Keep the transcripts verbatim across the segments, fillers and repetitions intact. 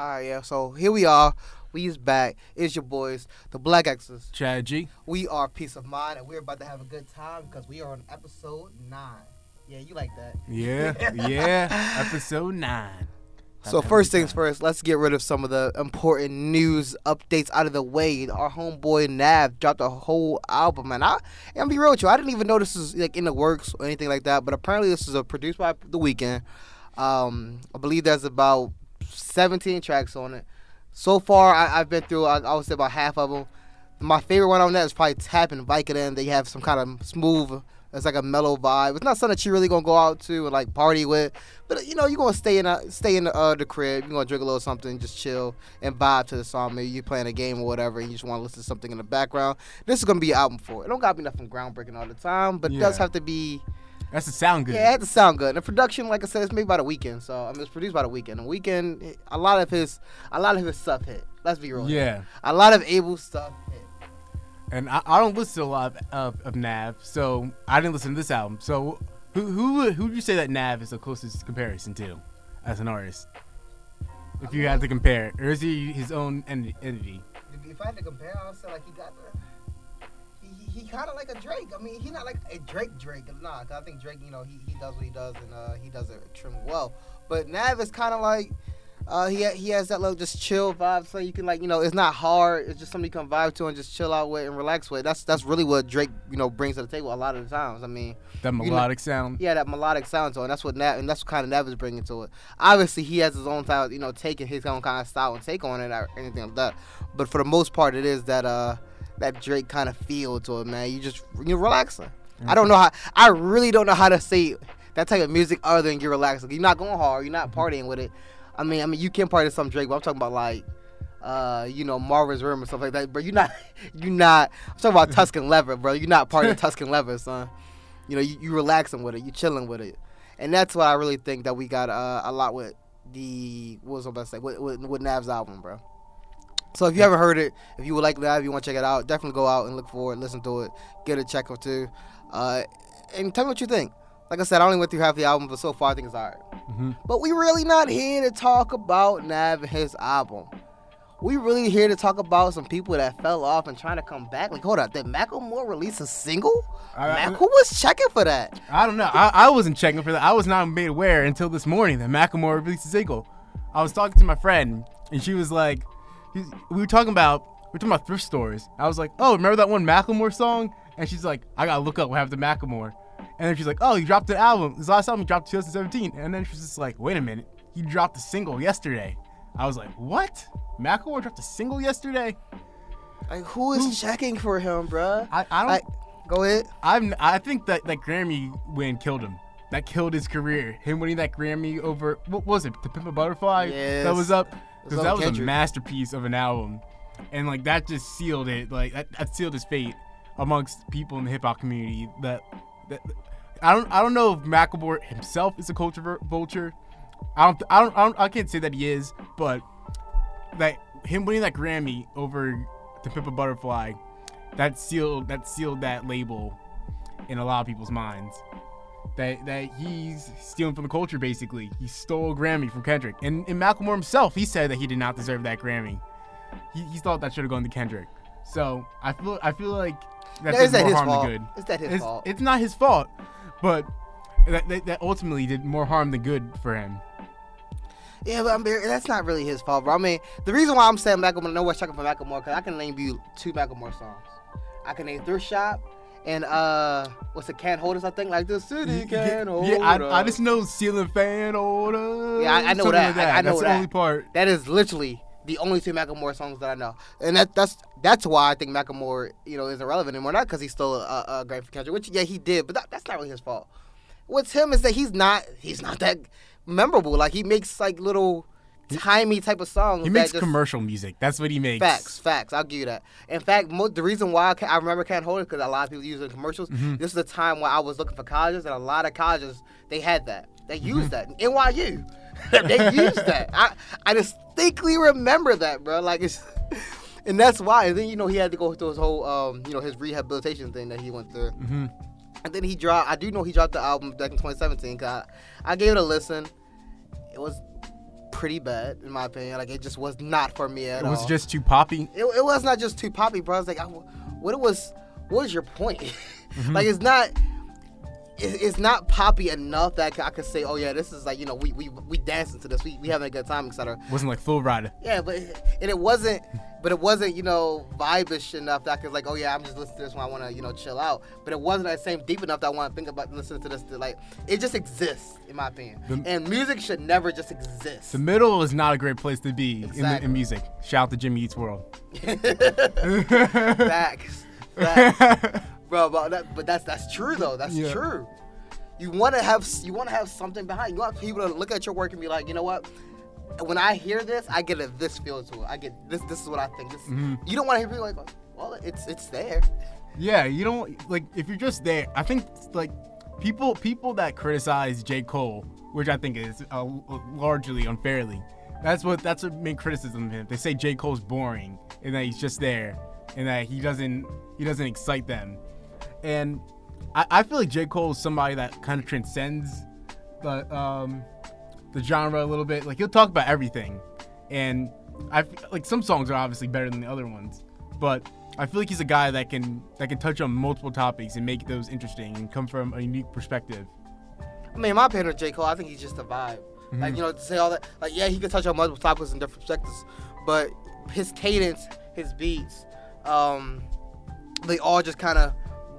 All right, yeah. So here we are. We's back. It's your boys, the Black X's, Chad G. We are Peace of Mind, and we're about to have a good time because we are on episode nine. Yeah, you like that? Yeah, yeah. Episode nine. That so first things first, let's get rid of some of the important news updates out of the way. Our homeboy Nav dropped a whole album, and I, I'm be real with you, I didn't even know this was like in the works or anything like that. But apparently, this is a produced by The Weeknd. Um, I believe there's about seventeen tracks on it. So far, I, I've been through. I, I would say about half of them. My favorite one on that is probably Tap and Bike It In. They have some kind of smooth. It's like a mellow vibe. It's not something that you really gonna go out to and like party with, but you know you're gonna stay in a, stay in the, uh, the crib. You're gonna drink a little something, just chill and vibe to the song. Maybe you're playing a game or whatever, and you just want to listen to something in the background. This is gonna be an album for it. It don't gotta be nothing groundbreaking all the time, but yeah. It does have to be. That's to sound good. Yeah, it has to sound good. And the production, like I said, it's made by The Weeknd. So I mean, it's produced by The Weeknd. The Weeknd, a lot of his, a lot of his stuff hit. Let's be real. Yeah. Here. A lot of Abel's stuff hit. And I, I don't listen to a lot of, of, of Nav, so I didn't listen to this album. So who who who would you say that Nav is the closest comparison to as an artist? If you had to compare it. Or is he his own entity? If I had to compare, I would say like he got the... He, he kind of like a Drake. I mean, he's not like a Drake Drake. Nah, cause I think Drake, you know, he, he does what he does, and uh, he does it extremely well. But Nav is kind of like... Uh, he he has that little just chill vibe, so you can like you know it's not hard. It's just something you can vibe to and just chill out with and relax with. That's that's really what Drake you know brings to the table a lot of the times. I mean that melodic you know, sound. Yeah, that melodic sound. So and that's what Nav, and that's what kind of Nav is bringing to it. Obviously, he has his own style, you know, taking his own kind of style and take on it or anything like that. But for the most part, it is that uh that Drake kind of feel to it, man. You just you're relaxing. Mm-hmm. I don't know how. I really don't know how to say that type of music other than you're relaxing. You're not going hard. You're not partying with it. I mean, I mean, you can party to some Drake, but I'm talking about like, uh, you know, Marvin's Room or stuff like that. But you're not, you're not. I'm talking about Tuscan Leather, bro. You're not partying Tuscan Leather, son. You know, you, you relaxing with it, you chilling with it, and that's what I really think that we got uh, a lot with the what was I about to say with, with, with Nav's album, bro. So if you haven't heard it, if you would like Nav, you want to check it out, definitely go out and look for it, listen to it, get a check or two, uh, and tell me what you think. Like I said, I only went through half the album, but so far I think it's all right. Mm-hmm. But we really not here to talk about Nav and his album. We really here to talk about some people that fell off and trying to come back. Like, hold up, did Macklemore release a single? I, Mac- I, who was checking for that? I don't know. I, I wasn't checking for that. I was not made aware until this morning that Macklemore released a single. I was talking to my friend, and she was like, we were talking about we were talking about thrift stores. I was like, oh, remember that one Macklemore song? And she's like, I gotta look up what happened to Macklemore. And then she's like, oh, he dropped an album. His last album he dropped in twenty seventeen. And then she's just like, wait a minute. He dropped a single yesterday. I was like, what? Macklemore dropped a single yesterday? Like, who is who? Checking for him, bruh? I, I don't... I, go ahead. I'm, I think that, that Grammy win killed him. That killed his career. Him winning that Grammy over... What was it? The Pimp a Butterfly? Yes. That was up. Because that was Kendrick. A masterpiece of an album. And, like, that just sealed it. Like, that, that sealed his fate amongst people in the hip-hop community that... I don't. I don't know if Macklemore himself is a culture vulture. I don't. I don't. I, don't, I can't say that he is, but that him winning that Grammy over To Pimp a Butterfly, that sealed that sealed that label in a lot of people's minds. That that he's stealing from the culture. Basically, he stole a Grammy from Kendrick, and, and Macklemore himself. He said that he did not deserve that Grammy. He, he thought that should have gone to Kendrick. So I feel. I feel like. That no, is that his fault? Good. Is that his it's, fault? It's not his fault, but that, that, that ultimately did more harm than good for him. Yeah, but I mean, that's not really his fault, bro. I mean, the reason why I'm saying Macklemore, no one's checking for Macklemore, because I can name you two Macklemore songs. I can name Thrift Shop and, uh, what's it, Can't Hold Us, I think? Like, the city can't hold us. Yeah, I, I just know Ceiling Fan Hold Us. Yeah, I, I know that. Like that. I, I know that's that. That's the only part. That is literally... the only two Macklemore songs that I know, and that, that's that's why I think Macklemore, you know, is irrelevant anymore. Not because he stole a, a Grammy for Kendrick, which yeah he did, but that, that's not really his fault. What's him is that he's not he's not that memorable. Like he makes like little timey type of songs. He that makes just, commercial music. That's what he makes. Facts, facts. I'll give you that. In fact, mo- the reason why I, can, I remember Can't Hold It because a lot of people use it in commercials. Mm-hmm. This is the time when I was looking for colleges, and a lot of colleges they had that. They used mm-hmm. that. N Y U. They used that. I, I distinctly remember that, bro. Like, it's, and that's why. And then you know he had to go through his whole, um, you know, his rehabilitation thing that he went through. Mm-hmm. And then he dropped. I do know he dropped the album back in twenty seventeen. Cause I, I gave it a listen. It was pretty bad, in my opinion. Like, it just was not for me at all. It was all. just too poppy? It, it was not just too poppy, bro. I was like, I, what it was, what was your point? Mm-hmm. Like, it's not... It's not poppy enough that I could say, oh, yeah, this is like, you know, we we, we dancing to this. We we having a good time, et cetera. Wasn't like Full Rider. Yeah, but and it wasn't, but it wasn't, you know, vibish enough that I could like, oh, yeah, I'm just listening to this when I want to, you know, chill out. But it wasn't that same deep enough that I want to think about listening to this. To, like, it just exists, in my opinion. The, and music should never just exist. The middle is not a great place to be exactly. in, the, in music. Shout out to Jimmy Eats World. Facts. Facts. Bro, but, that, but that's that's true though. That's yeah. true. You want to have you want to have something behind. You want people to look at your work and be like, you know what? When I hear this, I get a this feel to it. I get this. This is what I think. This, mm-hmm. You don't want to hear people like, well, it's it's there. Yeah, you don't like if you're just there. I think like people people that criticize J. Cole, which I think is uh, largely unfairly. That's what that's what main criticism of him. They say J. Cole's boring and that he's just there and that he doesn't he doesn't excite them. And I, I feel like J. Cole is somebody that kind of transcends the um, the genre a little bit. Like, he'll talk about everything. And I like some songs are obviously better than the other ones. But I feel like he's a guy that can that can touch on multiple topics and make those interesting and come from a unique perspective. I mean, in my opinion, J. Cole, I think he's just a vibe. Mm-hmm. Like, you know, to say all that. Like, yeah, he can touch on multiple topics and different perspectives. But his cadence, his beats, um, they all just kind of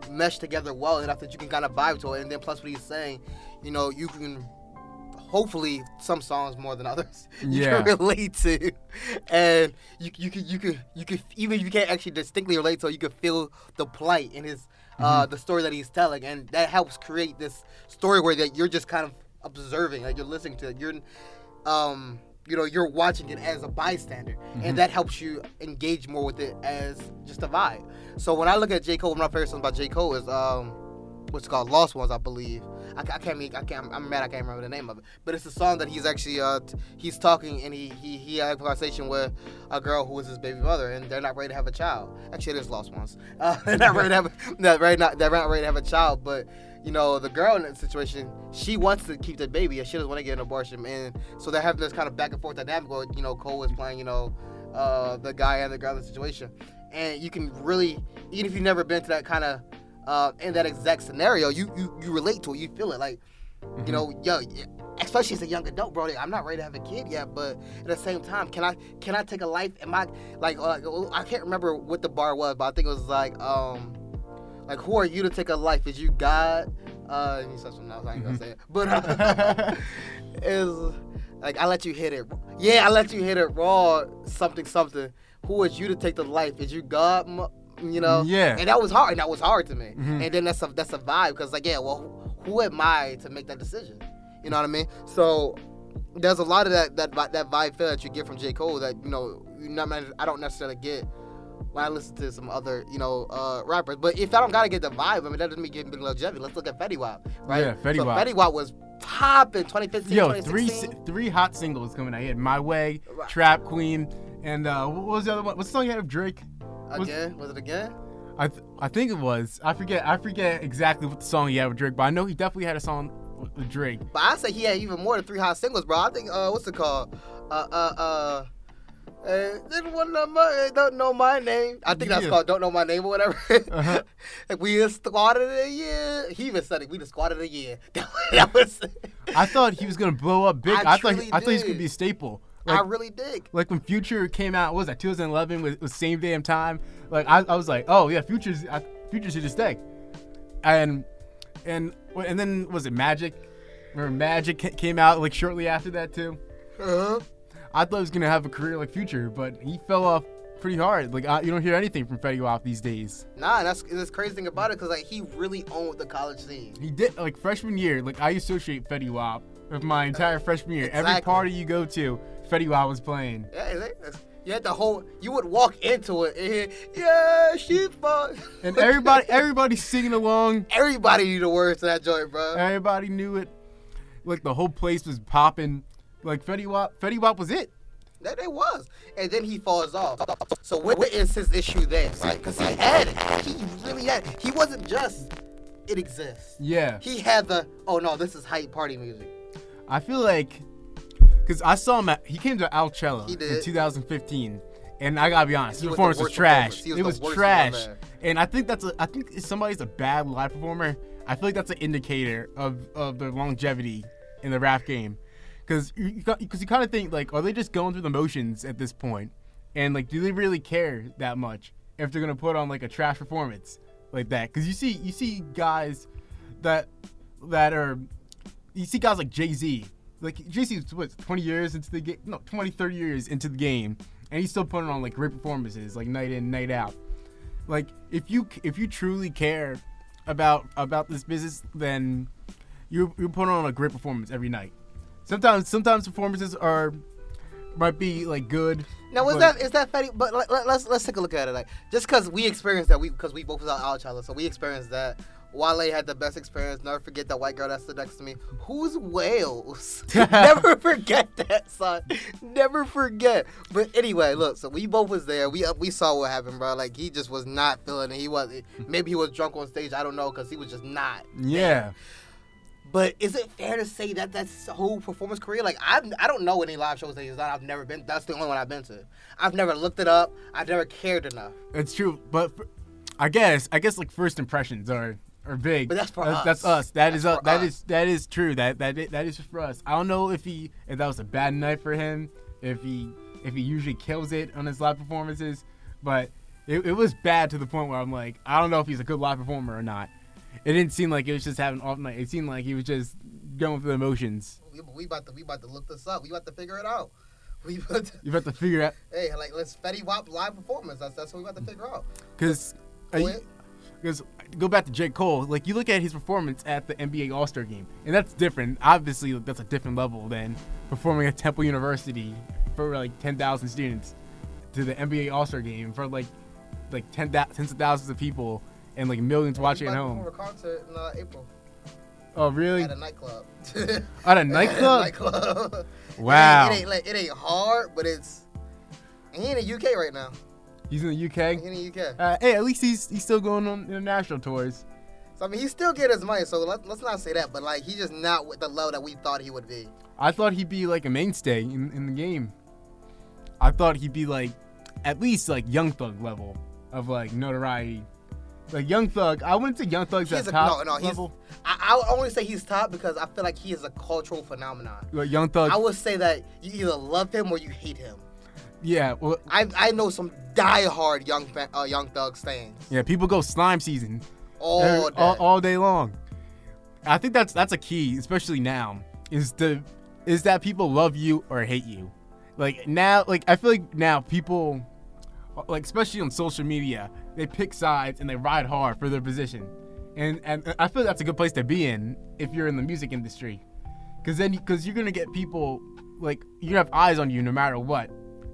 mesh together well enough that you can kind of vibe to it, and then plus what he's saying, you know, you can hopefully some songs more than others you yeah. can relate to, and you you can you can you can even if you can't actually distinctly relate to it, you can feel the plight in his mm-hmm. uh, the story that he's telling, and that helps create this story where that you're just kind of observing, like you're listening to it, you're um you know you're watching it as a bystander, mm-hmm. and that helps you engage more with it as just a vibe. So when I look at J. Cole, one of my favorite songs about J. Cole is um, what's called "Lost Ones," I believe. I, I can't, I can't. I'm mad I can't remember the name of it. But it's a song that he's actually uh, t- he's talking and he he he had a conversation with a girl who was his baby mother, and they're not ready to have a child. Actually, it is "Lost Ones." Uh, they're not ready to have a, not ready not they're not ready to have a child, but. You know, the girl in that situation, she wants to keep the baby and she doesn't want to get an abortion. And so they're having this kind of back and forth dynamic where, you know, Cole is playing, you know, uh, the guy and the girl in the situation. And you can really, even if you've never been to that kind of, uh, in that exact scenario, you, you, you relate to it, you feel it. Like, mm-hmm. you know, yo, especially as a young adult, bro, I'm not ready to have a kid yet, but at the same time, can I can I take a life? Am I, like, like I can't remember what the bar was, but I think it was like, um... Like, who are you to take a life? Is you God? Uh, you said something else. I ain't gonna say it. But uh, is like I let you hit it. Yeah, I let you hit it raw. Something, something. Who is you to take the life? Is you God? You know. Yeah. And that was hard. And that was hard to me. Mm-hmm. And then that's a that's a vibe because like yeah, well, who am I to make that decision? You know what I mean? So there's a lot of that that that vibe feel that you get from J. Cole that you know you not I don't necessarily get. When I listen to some other, you know, uh, rappers. But if I don't gotta get the vibe, I mean, that doesn't mean getting big longevity. Let's look at Fetty Wap, right? Yeah, Fetty so Wap. Fetty Wap was popping twenty fifteen, yo, twenty sixteen. Yo, three, three hot singles coming out. He had My Way, right. Trap Queen, and uh, what was the other one? What's the song you had of Drake? Again? Was, was it Again? I th- I think it was. I forget I forget exactly what the song he had with Drake, but I know he definitely had a song with Drake. But I say he had even more than three hot singles, bro. I think, uh, what's it called? Uh, uh, uh... Uh, Don't Know My Name. I think yeah. that's called Don't Know My Name or whatever. Uh-huh. Like we just squatted a year. He even said it. We just squatted a year. That was. I thought he was gonna blow up big. I, I thought. He, I thought he was gonna be a staple. Like, I really did. Like when Future came out, what was that twenty eleven with, with Same Damn Time? Like I, I was like, oh yeah, Future's I, Future's here to stay. And and and then was it Magic? Remember Magic came out like shortly after that too. Uh huh. I thought he was going to have a career like Future, but he fell off pretty hard. Like, I, you don't hear anything from Fetty Wap these days. Nah, and that's the crazy thing about it because, like, he really owned the college scene. He did. Like, freshman year, like, I associate Fetty Wap with my entire freshman year. Exactly. Every party you go to, Fetty Wap was playing. Yeah, you had the whole, you would walk into it and hear, yeah, she fucked. And everybody, everybody singing along. Everybody knew the words to that joint, bro. Everybody knew it. Like, the whole place was popping. Like, Fetty Wap, Fetty Wap was it. That it was. And then he falls off. So what is his issue there? Right? Because he had it. He really had it. He wasn't just, it exists. Yeah. He had the, oh, no, this is hype party music. I feel like Because I saw him at, he came to Alcella in two thousand fifteen. And I gotta be honest, his performance was trash. It was trash. And I think that's a, I think if somebody's a bad live performer, I feel like that's an indicator of, of the longevity in the rap game. Because you, you kind of think, like, are they just going through the motions at this point? And, like, do they really care that much if they're going to put on, like, a trash performance like that? Because you see, you see guys that that are, you see guys like Jay-Z. Like, Jay-Z's, what, twenty years into the game? No, twenty, thirty years into the game. And he's still putting on, like, great performances, like, night in, night out. Like, if you if you truly care about about this business, then you you're putting on a great performance every night. Sometimes sometimes performances are might be like good. Now is that is that Fetty? But let, let, let's let's take a look at it. Like just because we experienced that, we because we both was out Alcala, so we experienced that. Wale had the best experience. Never forget that white girl that stood next to me. Who's Wales? Never forget that, son. Never forget. But anyway, look. So we both was there. We uh, we saw what happened, bro. Like he just was not feeling it. He was maybe he was drunk on stage. I don't know because he was just not. Yeah. But is it fair to say that that's the whole performance career? Like, I I don't know any live shows that he's done. I've never been. That's the only one I've been to. I've never looked it up. I've never cared enough. It's true. But for, I guess, I guess like first impressions are, are big. But that's for that's, us. That's us. That that's is us. That is, that is true. That that is, that is for us. I don't know if he if that was a bad night for him, if he if he usually kills it on his live performances. But it, it was bad to the point where I'm like, I don't know if he's a good live performer or not. It didn't seem like it was just having off night. It seemed like he was just going through the motions. We, we about to we about to look this up. We about to figure it out. We about to, you about to figure out. Hey, like let's Fetty Wap live performance. That's that's what we about to figure out. Because because go back to J. Cole. Like you look at his performance at the N B A All-Star Game, and that's different. Obviously, that's a different level than performing at Temple University for like ten thousand students to the N B A All-Star Game for like like ten tens of thousands of people. And like millions well, watching at home. We about to perform a concert in uh, April. Oh really? At a nightclub. At a nightclub. At a nightclub. Wow. It ain't, it ain't like it ain't hard, but it's. He in the U K right now. He's in the U K. He's in the U K. Uh, hey, at least he's he's still going on international tours. So I mean, he still get his money. So let, let's not say that, but like he's just not with the level that we thought he would be. I thought he'd be like a mainstay in, in the game. I thought he'd be like, at least like Young Thug level of like notoriety. Like Young Thug, I wouldn't say Young Thug's at top no, no, level. I, I would only say he's top because I feel like he is a cultural phenomenon. Like Young Thug, I would say that you either love him or you hate him. Yeah, well, I I know some diehard Young uh, Young Thug fans. Yeah, people go slime season all day. All, all day long. I think that's that's a key, especially now, is the is that people love you or hate you. Like now, like I feel like now people, like especially on social media. They pick sides and they ride hard for their position, and and I feel that's a good place to be in if you're in the music industry, because then because you're gonna get people like you have eyes on you no matter what,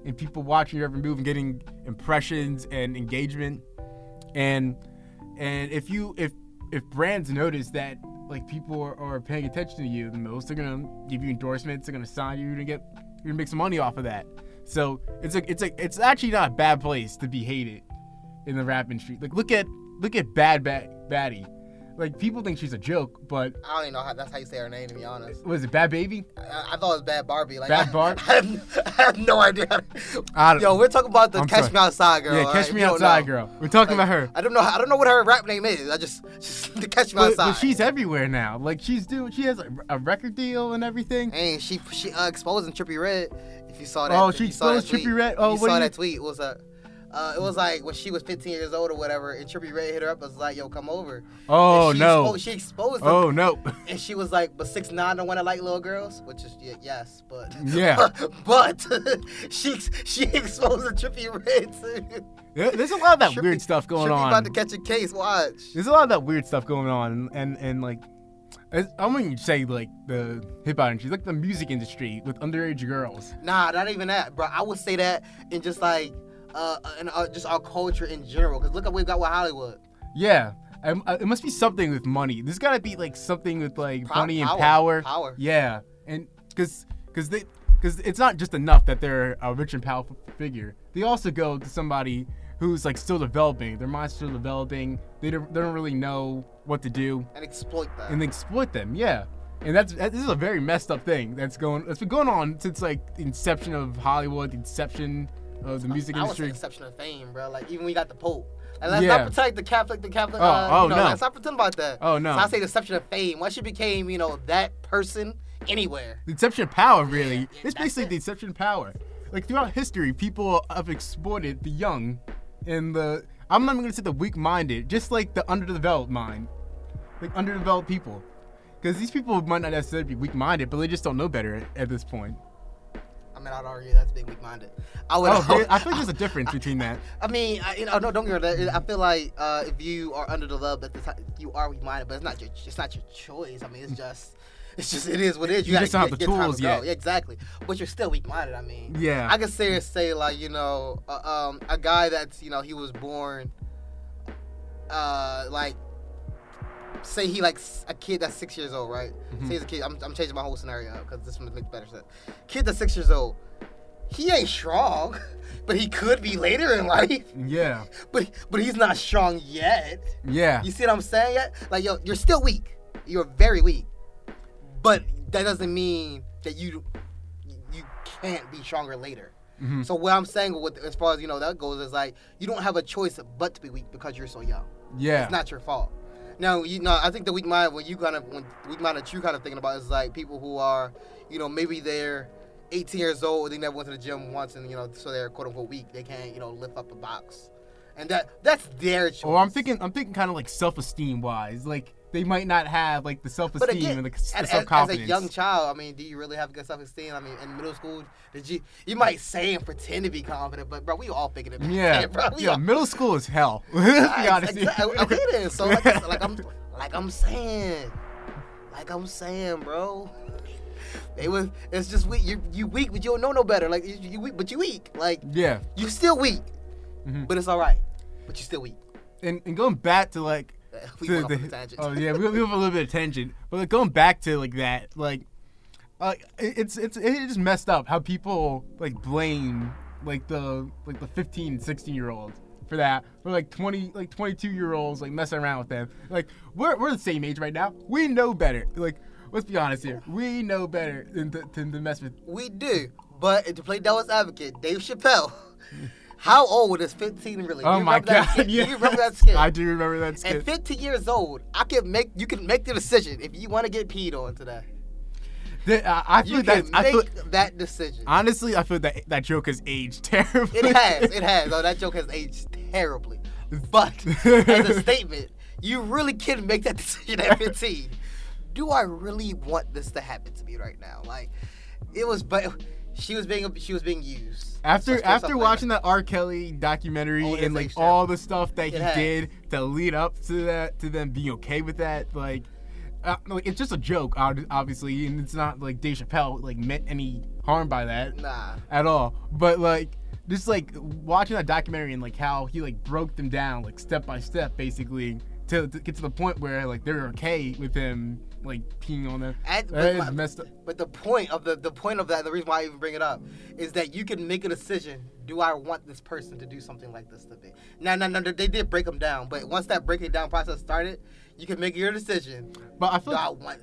and people watching your every move and getting impressions and engagement, and and if you if if brands notice that like people are, are paying attention to you the most, they're gonna give you endorsements, they're gonna sign you, you're gonna get you're gonna make some money off of that. So it's a it's a it's actually not a bad place to be hated. In the rap industry, like look at look at Bad Bad Baddie, like people think she's a joke, but I don't even know how that's how you say her name to be honest. Was it Bad Baby? I, I thought it was Bad Barbie. Like, Bad Barbie. I, I, I have no idea. I don't, Yo, we're talking about the I'm Catch sorry. Me Outside girl. Yeah, Catch right? Me Outside girl. We're talking like, about her. I don't know. I don't know what her rap name is. I just, just the Catch Me but, Outside. But she's everywhere now. Like she's doing. She has a, a record deal and everything. And she she uh, exposing Trippie Redd. If you saw that. Oh, she exposed Trippie Redd. Oh, you what saw you... that tweet. What's up? Uh, it was like when she was fifteen years old or whatever, and Trippie Redd hit her up and was like, yo, come over. Oh, she no. Exposed, she exposed him. Oh, no. And she was like, but six nine don't want to like little girls? Which is, yeah, yes, but. Yeah. But, but she she exposed the Trippie Redd, too. Yeah, there's a lot of that Trippie, weird stuff going Trippie on. About to catch a case, watch. There's a lot of that weird stuff going on, and, and like, I wouldn't say, like, the hip-hop industry. Like, the music industry with underage girls. Nah, not even that, bro. I would say that in just, like, Uh, and uh, just our culture in general, because look what we've got with Hollywood. Yeah, um, uh, it must be something with money. There's gotta be like something with like Pro- money power. and power. Power. Yeah, and because because they because it's not just enough that they're a rich and powerful figure. They also go to somebody who's like still developing. Their mind's still developing. They don't they don't really know what to do. And exploit them. And exploit them. Yeah, And that's that, this is a very messed up thing that's going that's been going on since like the inception of Hollywood, the inception of the music I, I industry. I was the inception of fame, bro. Like even we got the Pope. And let's yeah. not protect the Catholic, the Catholic. Oh, uh, oh you know, no. Let's not pretend about that. Oh no. So I say the inception of fame. Once you became, you know, that person anywhere. The inception of power, really. Yeah, yeah, it's basically it. the inception of power. Like throughout history, people have exploited the young, and the I'm not even gonna say the weak-minded, just like the underdeveloped mind, like underdeveloped people. Because these people might not necessarily be weak-minded, but they just don't know better at, at this point. I mean, I'd argue that's being weak-minded. I would. Oh, I, I feel like there's a difference I, between that. I mean, I, you know, no, don't get that. I feel like uh, if you are underdeveloped, at this time, you are weak-minded, but it's not your, it's not your choice. I mean, it's just, it's just, it is what it is. You, you just don't have the tools to yet. Yeah, exactly. But you're still weak-minded. I mean, yeah. I can seriously say, like, you know, uh, um, a guy that's, you know, he was born, uh, like. Say he like a kid that's six years old, right? Mm-hmm. Say he's a kid. I'm, I'm changing my whole scenario up because this one makes better sense. Kid that's six years old, he ain't strong, but he could be later in life. Yeah. But but he's not strong yet. Yeah. You see what I'm saying? Like yo, you're still weak. You're very weak. But that doesn't mean that you you can't be stronger later. Mm-hmm. So what I'm saying, with as far as you know that goes, is like you don't have a choice but to be weak because you're so young. Yeah. It's not your fault. Now, you know, I think the weak mind, when you kind of, when weak mind that you kind of thinking about is like people who are, you know, maybe they're eighteen years old, they never went to the gym once, and you know, so they're quote unquote weak. They can't, you know, lift up a box, and that that's their choice. Or I'm thinking, I'm thinking kind of like self-esteem wise, like they might not have like the self-esteem again, and the, the as, self-confidence. As a young child, I mean, do you really have good self-esteem? I mean, in middle school, did you, you might say and pretend to be confident, but bro, we all thinking about yeah. it, bro. We yeah, all... middle school is hell. Let's be honest. Exactly. I get it. So like, like I'm, like I'm saying, like I'm saying, bro. They was, it's just weak. You you weak, but you don't know no better. Like you, you weak, but you weak. Like yeah, you still weak, mm-hmm. but it's all right. But you still weak. And and going back to like. We went the, off on a tangent. Oh yeah, we have a little bit of tangent, but like going back to like that, like, uh, it, it's it's it just messed up how people like blame like the like the fifteen, sixteen year olds for that, or like twenty like twenty-two year olds like messing around with them. Like we're we're the same age right now. We know better. Like let's be honest here, we know better than to, than to mess with. We do, but to play devil's advocate, Dave Chappelle. How old is fifteen really? Oh my God! Yeah, you remember that skit? I do remember that skit. At fifteen years old, I can make you can make the decision if you want to get peed on today. That, uh, I feel you that can I feel, make that decision. Honestly, I feel that that joke has aged terribly. It has, it has. Oh, that joke has aged terribly. But as a statement, you really can make that decision at fifteen. Do I really want this to happen to me right now? Like, it was, but. She was being she was being used. After after watching like that R Kelly documentary oh, and like all the stuff that he did to lead up to that to them being okay with that, like, uh, like it's just a joke, obviously, and it's not like Dave Chappelle like meant any harm by that, nah, at all. But like just like watching that documentary and like how he like broke them down like step by step, basically, to, to get to the point where like they're okay with him. Like peeing on them. At, that is my, messed up. But the point of the the point of that, the reason why I even bring it up, is that you can make a decision. Do I want this person to do something like this to me? Now, now, now they did break them down, but once that breaking down process started, you can make your decision. But I feel do like I want.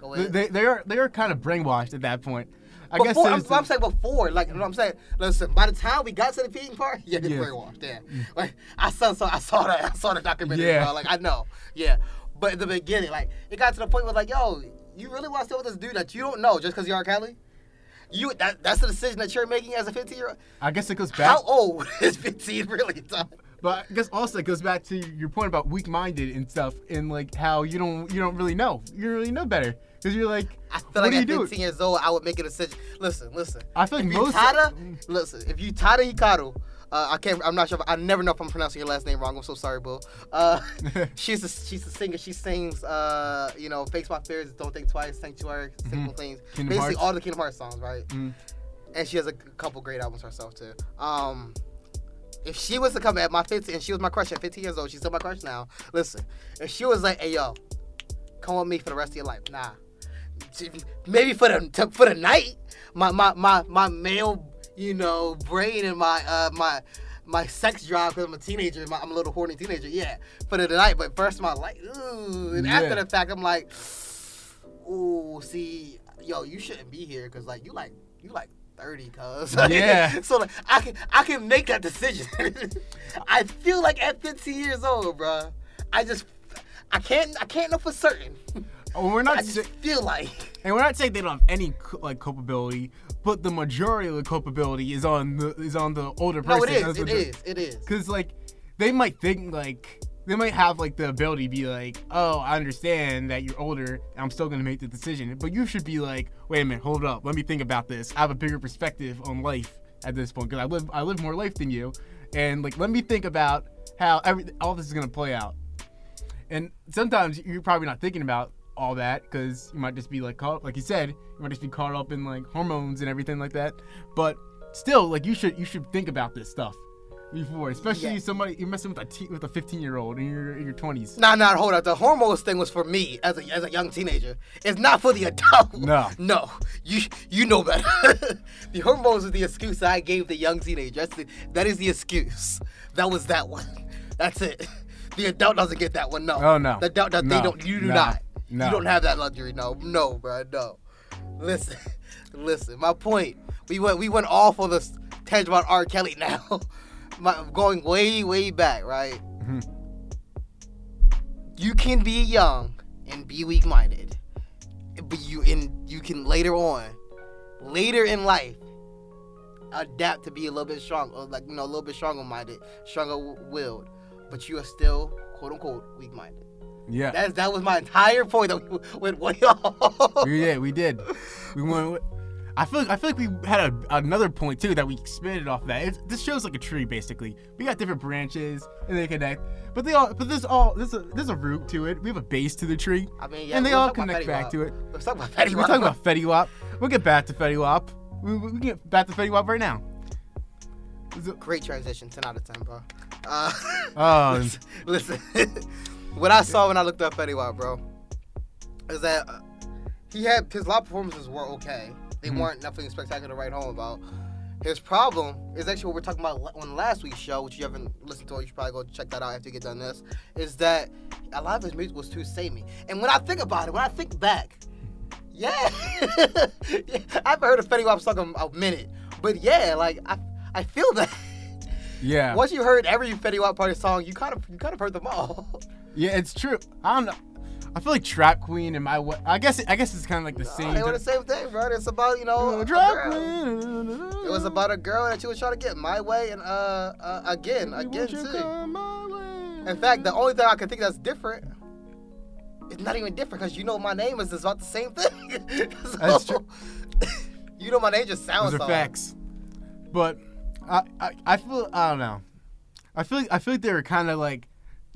Go ahead. They they are they are kind of brainwashed at that point. I before, guess I'm, the, I'm saying before, like you know what I'm saying. Listen, by the time we got to the peeing part, yeah, they yeah. brainwashed. Yeah, like I saw so I saw that I saw the documentary. Yeah, bro, like I know. Yeah. But at the beginning, like, it got to the point where, like, yo, you really want to stay with this dude that you don't know just because you're R. Kelly? You, that, that's the decision that you're making as a fifteen-year-old? I guess it goes back. How old is fifteen really? But I guess also it goes back to your point about weak-minded and stuff and, like, how you don't you don't really know. You really know better because you're like, I feel like at fifteen years old, I would make a decision. Listen, listen. I feel like most... Tada, listen, if you Tada Hikaru... Uh, I can't. I'm not sure. If, I never know if I'm pronouncing your last name wrong. I'm so sorry, bro. Uh, she's a, she's a singer. She sings, uh, you know, "Face My Fears," "Don't Think Twice," "Sanctuary," mm-hmm. "Simple Things." Kingdom Basically, Hearts. All the Kingdom Hearts songs, right? Mm. And she has a couple great albums herself too. Um, if she was to come at my fifteen, and she was my crush at fifteen years old, she's still my crush now. Listen, if she was like, "Hey yo, come with me for the rest of your life," nah, maybe for the for the night, my my my my male. You know, brain and my uh, my my sex drive because I'm a teenager. My, I'm a little horny teenager, yeah, for the night. But first, my life, ooh, and yeah. after the fact, I'm like, ooh, see, yo, you shouldn't be here because like you like you like thirty, cuz. Yeah. So like I can I can make that decision. I feel like at fifteen years old, bro. I just I can't I can't know for certain. Oh, we're not I just feel like, and we're not saying they don't have any like culpability, but the majority of the culpability is on the is on the older person. No, it is, it is, it is. Because like they might think like they might have like the ability to be like, oh, I understand that you're older, and I'm still gonna make the decision. But you should be like, wait a minute, hold up, let me think about this. I have a bigger perspective on life at this point because I live I live more life than you, and like let me think about how every all this is gonna play out. And sometimes you're probably not thinking about all that because you might just be like caught, like you said, you might just be caught up in like hormones and everything like that. But still, like you should you should think about this stuff before, especially yeah. somebody you're messing with a te- with a fifteen year old in your in your twenties. Nah, nah, hold up. The hormones thing was for me as a as a young teenager. It's not for the adult. No, no, you you know better. The hormones was the excuse I gave the young teenager. That's the, that is the excuse. That was that one. That's it. The adult doesn't get that one. No. Oh no. The adult does, no. They don't. You do no. not. No. You don't have that luxury, no, no, bro, no. Listen, listen. My point. We went, we went all for this tangent about R. Kelly now. My, going way, way back, right? Mm-hmm. You can be young and be weak-minded, but you and you can later on, later in life, adapt to be a little bit stronger, like you know, a little bit stronger-minded, stronger-willed, but you are still quote-unquote weak-minded. Yeah, that that was my entire point. That we went way off. Yeah, we did. We went. I feel I feel like we had a, another point too that we expanded off of that. It's, this show's like a tree basically. We got different branches and they connect, but they all but there's all there's a there's a root to it. We have a base to the tree. I mean, yeah, and they all connect back Wap. to it. Let's talk about Fetty Wap. We're talking about Fetty Wap. We'll get back to Fetty Wap. We we can get back to Fetty Wap right now. Great transition. Ten out of ten, bro. Uh, oh, listen. listen. What I saw when I looked up Fetty Wap, bro, is that uh, he had his live performances were okay. They mm-hmm. weren't nothing spectacular to write home about. His problem is actually what we were talking about on last week's show, which you haven't listened to. You should probably go check that out after you get done this. Is that a lot of his music was too samey. And when I think about it, when I think back, yeah, yeah I haven't heard of Fetty Wap song in a minute, but yeah, like I, I feel that. Yeah. Once you heard every Fetty Wap Party song, you kind of you kind of heard them all. Yeah, it's true. I don't know. I feel like Trap Queen and My Way. I guess I guess it's kind of like the no, same. They were the same thing, bro. It's about you know. Trap Queen. It was about a girl that she was trying to get my way and uh, uh again again too. In fact, the only thing I can think that's different, it's not even different because You Know My Name is about the same thing. So, that's true. You Know My Name just sounds. Those are facts. But I, I I feel I don't know. I feel like, I feel like they were kind of like.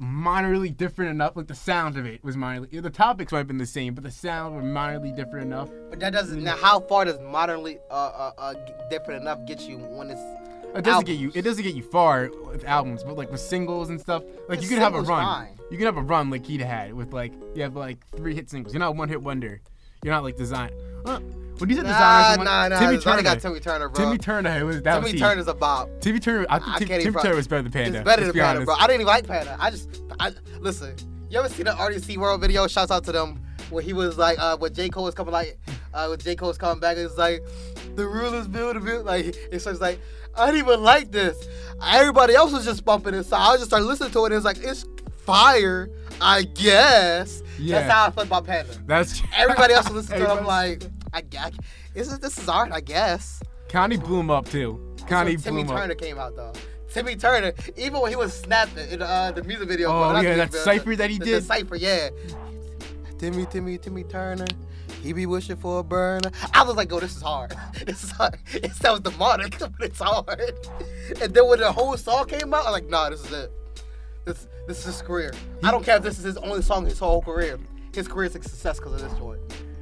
Minorly different enough, like the sound of it was minorly. The topics might have been the same, but the sound was minorly different enough. But that doesn't. Now, how far does moderately uh, uh, uh, different enough get you when it's? It doesn't albums. get you. It doesn't get you far with albums, but like with singles and stuff, like His you could have a run. Fine. You could have a run like he'd had with like you have like three hit singles. You're not one hit wonder. You're not like Designer. Huh. When you said Designer, nah, nah, nah. Timmy Turner got Timmy Turner, bro. Timmy Turner was that. Timmy was Turner's a bop. Timmy Turner, I think I Tim, Timmy Turner was better than Panda. It's better than be Panda, honest. bro. I didn't even like Panda. I just, I listen. You ever see the R D C World video? Shouts out to them where he was like, uh, when J. Cole was coming, like, uh, when J. Cole was coming back, it's like the rulers build a build. Like it's just like I didn't even like this. Everybody else was just bumping it, so I just started listening to it. and It's like it's fire, I guess. Yeah. That's how I felt about Panda. That's everybody else was listening to him like. I guess this is this is art, I guess. Connie blew up too. Connie blew Timmy up. Timmy Turner came out though. Timmy Turner, even when he was snapping in uh, the music video. Oh yeah, that cipher that he the, did. The cipher, yeah. Timmy, Timmy, Timmy Turner. He be wishing for a burner. I was like, oh, this is hard. This is hard. It sounds demonic, but it's hard. And then when the whole song came out, I'm like, nah, this is it. This this is his career. I don't care if this is his only song his whole career. His career is a success because of this joint.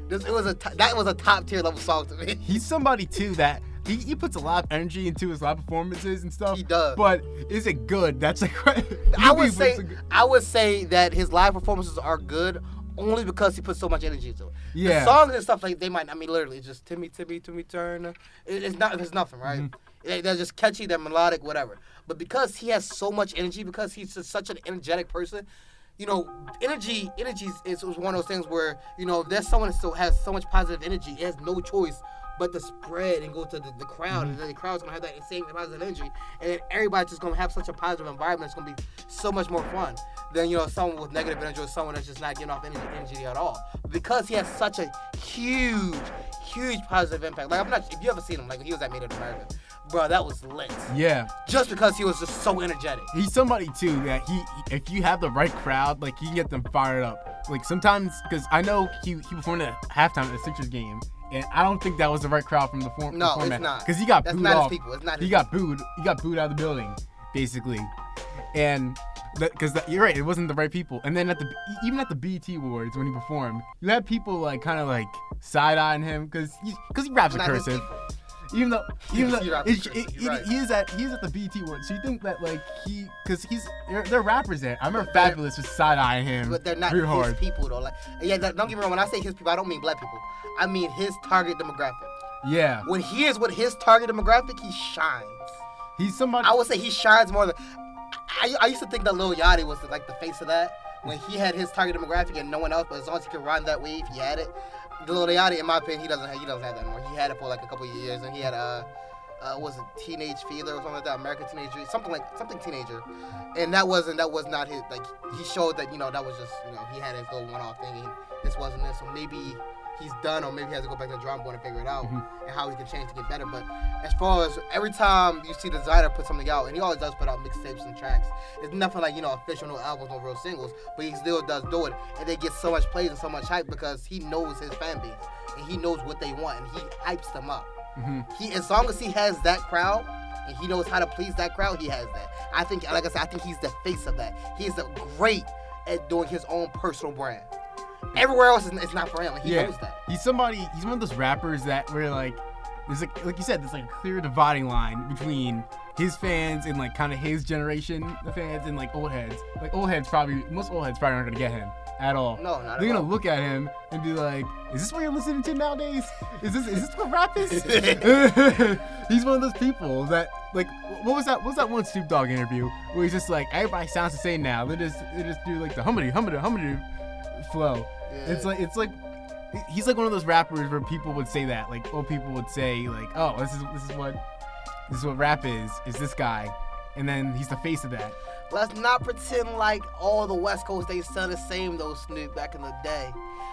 This, it was a t- that was a top tier level song to me. He's somebody too that he, he puts a lot of energy into his live performances and stuff. He does. But is it good? That's like I would say good. I would say that his live performances are good only because he puts so much energy into it. Yeah. The songs and stuff like they might. I mean, literally, it's just Timmy, Timmy, Timmy Turner. It, it's not. There's nothing, right? Mm-hmm. It, they're just catchy. They're melodic, whatever. But because he has so much energy, because he's just such an energetic person, you know, energy, energy is, is one of those things where, you know, if there's someone that has so much positive energy, it has no choice but to spread and go to the, the crowd, mm-hmm. and then the crowd's gonna have that same positive energy, and then everybody's just gonna have such a positive environment. It's gonna be so much more fun than, you know, someone with negative energy or someone that's just not giving off energy, energy at all, because he has such a huge, huge positive impact. Like, I'm not, if you ever seen him, like when he was at Made in America, bro, that was lit. Yeah. Just because he was just so energetic. He's somebody too that he, if you have the right crowd, like, he can get them fired up. Like sometimes, because I know he he performed at halftime at the Sixers game. And I don't think that was the right crowd from the form. No, the format. It's not. Because he got That's booed not off. His people. It's not his he got booed. He got booed out of the building, basically. And because you're right, it wasn't the right people. And then at the even at the B E T Awards when he performed, you had people like kind of like side-eyeing him because because he, he raps a cursive. Even though, even though it, it, it, right. he is at he is at the B E T Awards, so you think that like he, because he's they're, they're rappers there. I remember Fabulous just side eyeing him. But they're not his hard. people though. Like, yeah, don't get me wrong. When I say his people, I don't mean black people. I mean his target demographic. Yeah. When he is with his target demographic, he shines. He's somebody. I would say he shines more than. I I used to think that Lil Yachty was like the face of that when he had his target demographic and no one else. But as long as he could ride that wave, he had it. Lil Yachty, in my opinion, he doesn't have, he doesn't have that anymore. He had it for like a couple of years, and he had a, uh, what was it, Teenage Fever or something like that, American Teenager, something like something teenager, and that wasn't that was not his. Like, he showed that, you know, that was just, you know, he had his little one-off thing. And this wasn't it, so maybe he's done, or maybe he has to go back to the drawing board and figure it out, mm-hmm. and how he can change to get better. But as far as every time you see Designer put something out, and he always does put out mixtapes and tracks, it's nothing like, you know, official, no albums, no real singles, but he still does do it, and they get so much plays and so much hype because he knows his fan base, and he knows what they want, and he hypes them up. Mm-hmm. He, as long as he has that crowd, and he knows how to please that crowd, he has that. I think, like I said, I think he's the face of that. He's a great at doing his own personal brand. Everywhere else, it's not for him. Like, he yeah. knows that. He's somebody, he's one of those rappers that where, like, there's like, like you said, there's like a clear dividing line between his fans and like kind of his generation of fans and like old heads. Like, old heads probably, most old heads probably aren't gonna get him at all. No, not They're at all. They're gonna look at him and be like, is this what you're listening to nowadays? Is this is this what rap is? He's one of those people that, like, what was that? What was that one Snoop Dogg interview where he's just like, everybody sounds the same now. They just they just do like the hummity, hummity, hummity. Flow. Yeah. It's like it's like he's like one of those rappers where people would say that, like old people would say, like, oh, this is this is what this is what rap is. Is this guy? And then he's the face of that. Let's not pretend like all the West Coast they sound the same though, Snoop, back in the day.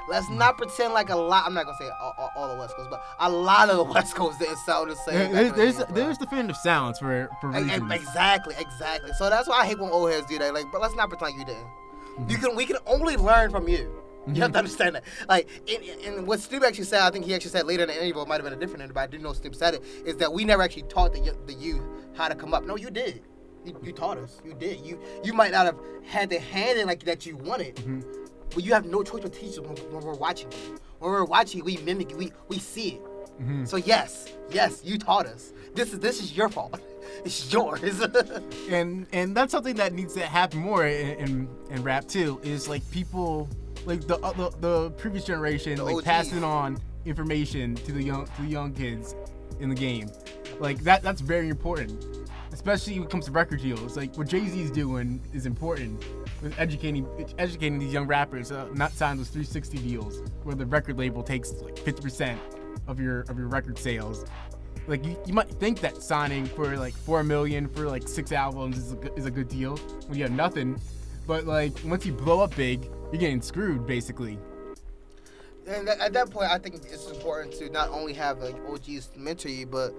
Let's not pretend like a lot. I'm not gonna say all, all, all the West Coast, but a lot of the West Coast didn't sound the same. There, there's the there's definitive sounds for for reasons. Exactly, exactly. So that's why I hate when old heads do that. Like, but let's not pretend you didn't. You can. We can only learn from you. You have to understand that. Like, and what Snoop actually said, I think he actually said later in the interview, it might have been a different interview, but I didn't know Snoop said it, is that we never actually taught the, the youth how to come up. No, you did. You, you taught us. You did. You you might not have had the hand in like that you wanted, mm-hmm. but you have no choice but to teach them when, when we're watching you. When we're watching, we mimic it. We, we see it. Mm-hmm. So yes, yes, you taught us. This is this is your fault. It's yours. and and that's something that needs to happen more in in, in rap too. Is like people, like the uh, the, the previous generation, the like O Gs. Passing on information to the young to the young kids in the game. Like that that's very important, especially when it comes to record deals. Like what Jay-Z is doing is important with educating educating these young rappers. Uh, not sign those three sixty deals where the record label takes like fifty percent of your of your record sales. Like, you, you might think that signing for, like, four million dollars for, like, six albums is a, good, is a good deal when you have nothing. But, like, once you blow up big, you're getting screwed, basically. And at that point, I think it's important to not only have, like, O Gs mentor you, but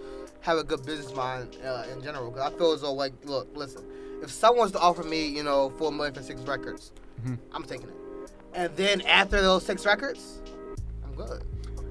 have a good business mind uh, in general. Because I feel as though, like, look, listen, if someone's to offer me, you know, four million dollars for six records, mm-hmm. I'm taking it. And then after those six records, I'm good.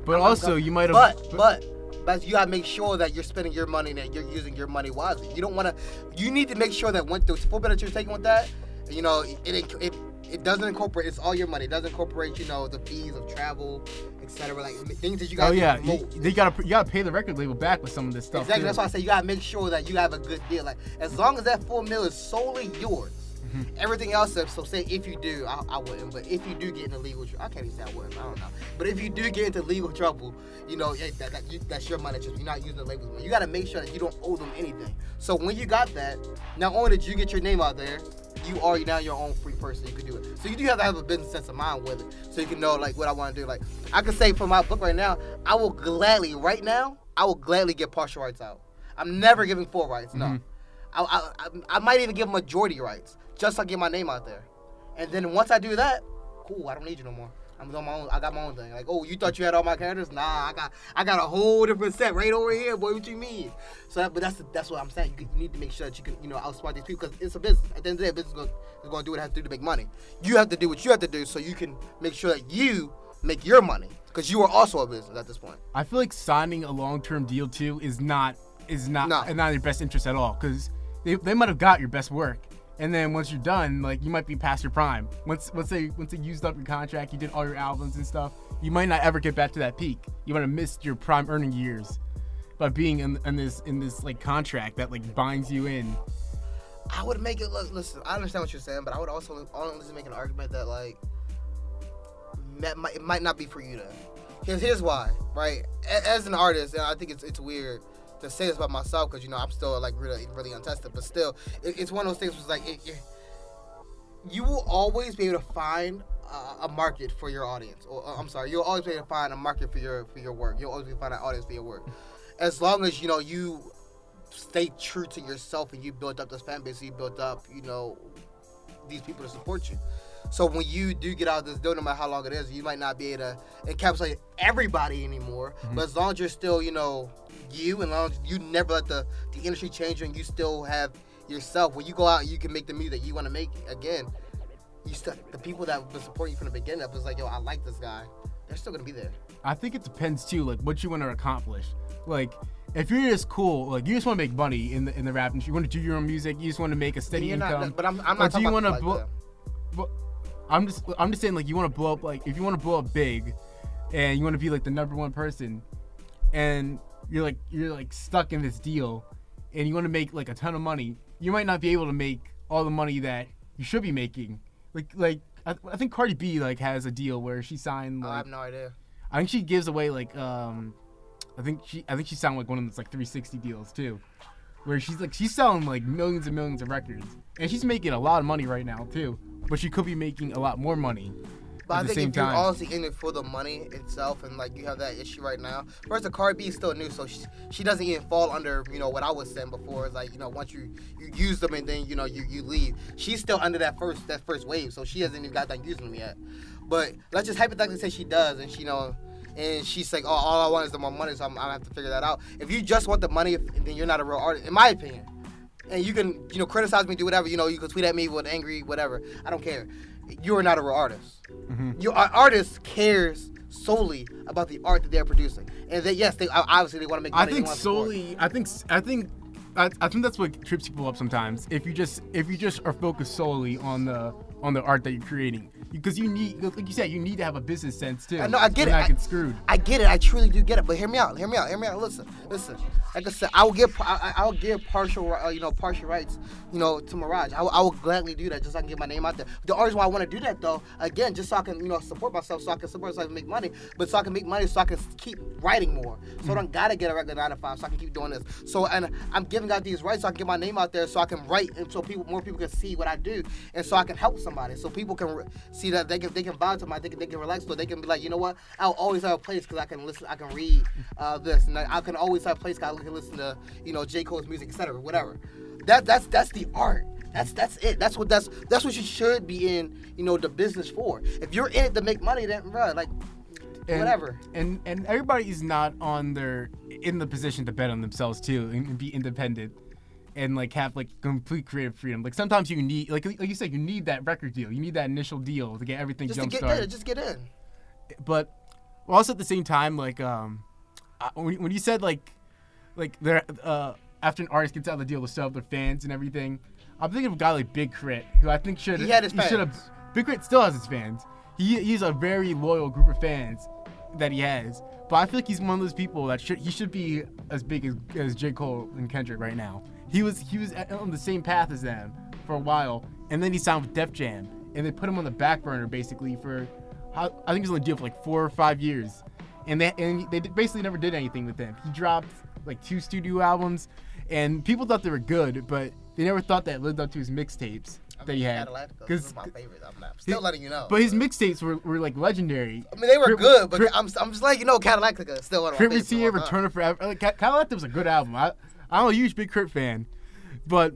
But I'm also, you might have... But, but... but But you gotta make sure that you're spending your money and that you're using your money wisely. You don't wanna, you need to make sure that when the four minutes you're taking with that, you know, it, it it it doesn't incorporate, it's all your money. It doesn't incorporate, you know, the fees of travel, et cetera, like things that you gotta. Oh yeah, you, they gotta you gotta pay the record label back with some of this stuff. Exactly, too. That's why I say you gotta make sure that you have a good deal. Like as long as that four mil is solely yours, mm-hmm. everything else. So say if you do, I, I wouldn't. But if you do get into legal, I can't even say I wouldn't. I don't know. But if you do get into legal trouble, you know that, that, that you, that's your money. Just you're not using the label's money. You got to make sure that you don't owe them anything. So when you got that, not only did you get your name out there, you are now your own free person. You can do it. So you do have to have a business sense of mind with it, so you can know like what I want to do. Like I can say for my book right now, I will gladly right now I will gladly get partial rights out. I'm never giving full rights. No, mm-hmm. I, I I might even give majority rights just so I get my name out there. And then once I do that, cool, I don't need you no more. I'm doing my own. I got my own thing. Like, oh, you thought you had all my characters? Nah, I got I got a whole different set right over here, boy. What you mean? So, that, but that's that's what I'm saying. You need to make sure that you can, you know, outsmart these people, because it's a business. At the end of the day, a business is going, is going to do what it has to do to make money. You have to do what you have to do so you can make sure that you make your money, because you are also a business at this point. I feel like signing a long-term deal too is not is not no. not in your best interest at all, because they they might have got your best work. And then once you're done, like you might be past your prime. Once once they once they used up your contract, you did all your albums and stuff, you might not ever get back to that peak. You might have missed your prime earning years by being in, in this in this like contract that like binds you in. I would make it listen. I understand what you're saying, but I would also honestly make an argument that like that might, it might not be for you to. Because here's why, right? As an artist, and I think it's it's weird to say this about myself, because you know I'm still like really, really untested, but still, it, it's one of those things. Was like, it, it, you will always be able to find uh, a market for your audience. Or uh, I'm sorry, you'll always be able to find a market for your for your work. You'll always be able to find an audience for your work, as long as you know you stay true to yourself and you build up this fan base, you build up, you know, these people to support you. So when you do get out of this deal, no matter how long it is, you might not be able to encapsulate everybody anymore. Mm-hmm. But as long as you're still, you know, you, and as long as you never let the, the industry change you, and you still have yourself, when you go out and you can make the music that you want to make again, you still, the people that have been supporting you from the beginning up is like, yo, I like this guy. They're still going to be there. I think it depends, too, like, what you want to accomplish. Like, if you're just cool, like, you just want to make money in the in the rap industry, you want to do your own music, you just want to make a steady income. Not, but I'm, I'm not talking about bl- like bl- I'm just I'm just saying, like, you want to blow up, like, if you want to blow up big and you want to be, like, the number one person, and you're, like, you're, like, stuck in this deal and you want to make, like, a ton of money, you might not be able to make all the money that you should be making. Like, like I, I think Cardi B, like, has a deal where she signed, like... I have no idea. I think she gives away, like, um... I think she I think she signed, like, one of those, like, three sixty deals, too, where she's, like, she's selling, like, millions and millions of records. And she's making a lot of money right now, too. But she could be making a lot more money. But at I the think same if you're time. honestly in it for the money itself, and like you have that issue right now. First, Cardi B is still new, so she, she doesn't even fall under, you know, what I was saying before. It's like, you know, once you, you use them and then, you know, you, you leave. She's still under that first that first wave, so she hasn't even got that using them yet. But let's just hypothetically say she does, and she you know, and she's like, oh, all I want is the more money, so I'm, I'm gonna have to figure that out. If you just want the money, then you're not a real artist, in my opinion. And you can, you know, criticize me, do whatever, you know, you can tweet at me with angry, whatever. I don't care. You are not a real artist. Mm-hmm. Your artist cares solely about the art that they're producing. And that, yes, they obviously they want to make money. I think solely, I think, I think, I, I think that's what trips people up sometimes. If you just, if you just are focused solely on the, on the art that you're creating. Because you need, like you said, you need to have a business sense too. I know, I get it. I get screwed. I get it. I truly do get it. But hear me out. Hear me out. Hear me out. Listen, listen. Like I said, I will give, I, I'll give partial, uh, you know, partial rights, you know, to Mirage. I, I will gladly do that just so I can get my name out there. The reason why I want to do that though, again, just so I can, you know, support myself, so I can support, so I can make money, but so I can make money, so I can keep writing more. So mm-hmm. I don't gotta get a regular nine to five, so I can keep doing this. So and I'm giving out these rights so I can get my name out there, so I can write, and so people, more people can see what I do, and so I can help somebody, so people can re- see that they can they can vibe to my, they can, they can relax, so they can be like, you know what, I'll always have a place because I can listen, I can read uh, this, and I, I can always have a place because I can listen to, you know, J. Cole's music, et cetera. Whatever. That that's that's the art. That's that's it. That's what that's that's what you should be in, you know, the business for. If you're in it to make money, then bro, like and, whatever. And and everybody is not on their in the position to bet on themselves too and be independent. And like have like complete creative freedom. Like sometimes you need, like like you said, you need that record deal. You need that initial deal to get everything jump started. Just to get in, just get in. But also at the same time, like um, I, when when you said like, like there uh after an artist gets out of the deal, they still have their fans and everything. I'm thinking of a guy like Big K R I T, who I think should he had his he fans. Big K R I T still has his fans. He he's a very loyal group of fans that he has. But I feel like he's one of those people that should he should be as big as as J. Cole and Kendrick right now. He was he was on the same path as them for a while, and then he signed with Def Jam, and they put him on the back burner basically for, I think he was on the deal for like four or five years, and they and they basically never did anything with him. He dropped like two studio albums, and people thought they were good, but they never thought that it lived up to his mixtapes that mean, he had. Cadillactica was my favorite. I'm not, still his, letting you know. But his mixtapes were, were like legendary. I mean, they were Cri- good, but Cri- I'm I'm just letting you know Cadillactica is still one of my favorites. Trippie Redd, Return of Forever. Like, Cadillactica was a good album. I I'm a huge Big K R I T fan, but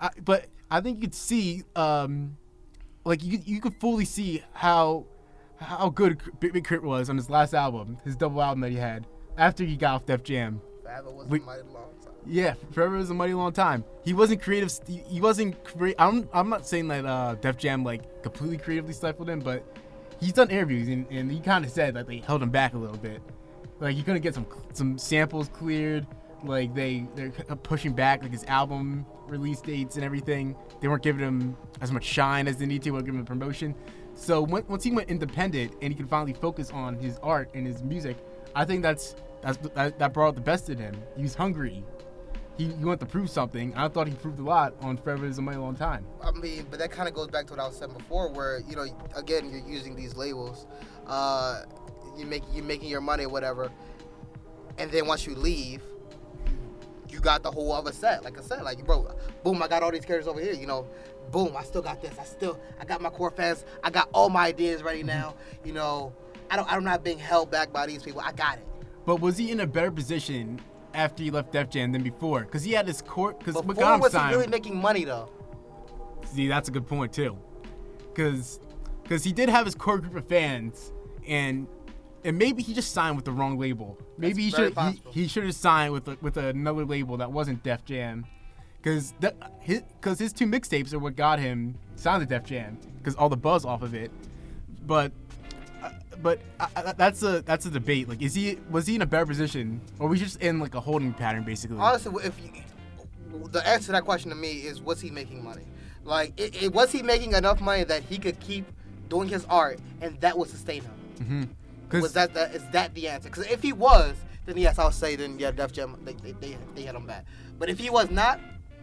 I, but I think you could see um like you you could fully see how how good Big K R I T was on his last album, his double album that he had after he got off Def Jam. Forever was we, a mighty long time. Yeah, Forever was a mighty long time. He wasn't creative. He wasn't. Cre- I'm. I'm not saying that uh, Def Jam like completely creatively stifled him, but he's done interviews and, and he kind of said that they held him back a little bit. Like he couldn't get some some samples cleared. Like they they're pushing back like his album release dates and everything. They weren't giving him as much shine as they need to. Weren't giving him promotion. So when, once he went independent and he could finally focus on his art and his music, I think that's. That's, that, that brought out the best in him. He was hungry. He, he wanted to prove something. I thought he proved a lot on Forever is a Mighty Long Time. I mean, but that kind of goes back to what I was saying before, where, you know, again, you're using these labels. Uh, you make, you're making your money, whatever. And then once you leave, you got the whole other set. Like I said, like, bro, boom, I got all these characters over here, you know. Boom, I still got this. I still, I got my core fans. I got all my ideas ready now. You know, I don't, I'm not being held back by these people. I got it. But was he in a better position after he left Def Jam than before? Because he had his court. Because before was he really making money though? See, that's a good point too. Because because he did have his core group of fans, and and maybe he just signed with the wrong label. Maybe he should he, he should have signed with a, with another label that wasn't Def Jam. Because his because his two mixtapes are what got him signed to Def Jam. Because all the buzz off of it, but. But uh, that's a that's a debate. Like, is he was he in a better position, or was he just in like a holding pattern, basically? Honestly, if you, the answer to that question to me is, was he making money? Like, it, it, was he making enough money that he could keep doing his art, and that would sustain him? Mm-hmm. Was that the, is that the answer? Because if he was, then yes, I'll say then yeah, Def Jam they they they, they had him back. But if he was not,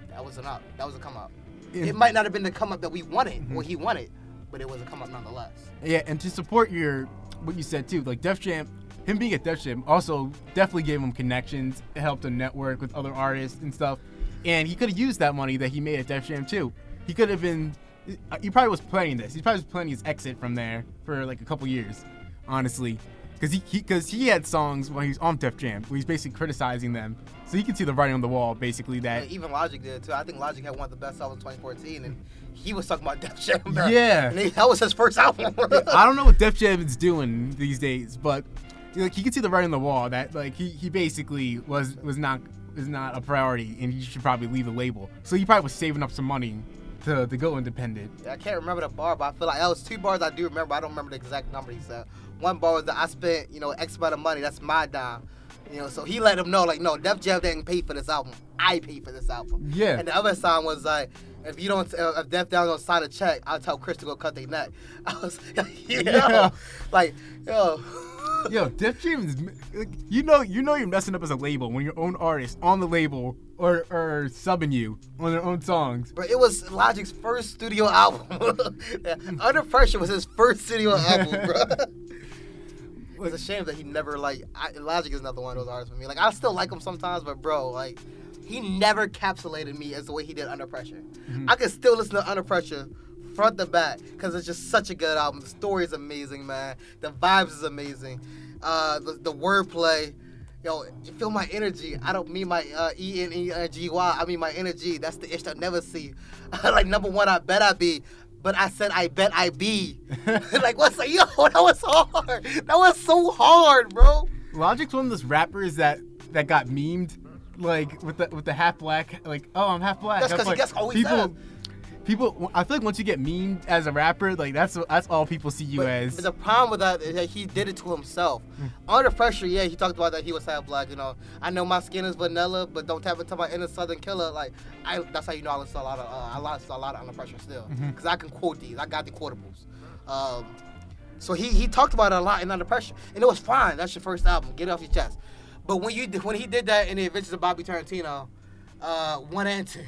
that was an up. That was a come up. Yeah. It might not have been the come up that we wanted, mm-hmm. or he wanted. But it was a come up nonetheless. Yeah, and to support your what you said too, like Def Jam, him being at Def Jam also definitely gave him connections. It helped him network with other artists and stuff. And he could have used that money that he made at Def Jam too. He could have been. He probably was planning this. He probably was planning his exit from there for like a couple years, honestly, because he because he, he had songs when he was on Def Jam where he's basically criticizing them. So you can see the writing on the wall, basically that. Yeah, even Logic did too. I think Logic had one of the best albums in twenty fourteen, and he was talking about Def Jam. Bro. Yeah, and he, that was his first album. I don't know what Def Jam is doing these days, but like you can see the writing on the wall that like he, he basically was was not was not a priority, and he should probably leave the label. So he probably was saving up some money to to go independent. Yeah, I can't remember the bar, but I feel like that was two bars I do remember. I don't remember the exact number he said. One bar was that I spent you know X amount of money. That's my dime. You know, so he let him know, like, no, Def Jam didn't pay for this album. I paid for this album. Yeah. And the other sign was like, if you don't, uh, if Def Jam don't sign a check, I'll tell Chris to go cut their neck. I was like, yo, yeah. like, yo, yo, Def Jam is, like, you know, you know, you're messing up as a label when your own artist on the label or or subbing you on their own songs. But it was Logic's first studio album. Under Pressure was his first studio album, bro. It's a shame that he never, like, I, Logic is another one of those artists for me. Like, I still like him sometimes, but, bro, like, he never encapsulated me as the way he did Under Pressure. Mm-hmm. I can still listen to Under Pressure front to back because it's just such a good album. The story is amazing, man. The vibes is amazing. Uh, the, the wordplay. Yo, you feel my energy. I don't mean my uh, E N E G Y. I mean my energy. That's the ish I'll never see. Like, number one, I bet I be. But I said, I bet I be. Like, what's that? Yo, that was hard. That was so hard, bro. Logic's one of those rappers that, that got memed, like, with the with the half black. Like, oh, I'm half black. That's because that's all he said. People, I feel like once you get memed as a rapper, like, that's that's all people see you but, as. But the problem with that is that he did it to himself. Under Pressure, yeah, he talked about that he was half black, you know. I know my skin is vanilla, but don't tap into my inner Southern killer. Like, I, that's how you know I listen to a lot of, uh, I listen to a lot of Under Pressure still. Because mm-hmm. I can quote these. I got the quotables. Um, so he, he talked about it a lot in Under Pressure. And it was fine. That's your first album. Get it off your chest. But when you when he did that in The Adventures of Bobby Tarantino, uh, one and two.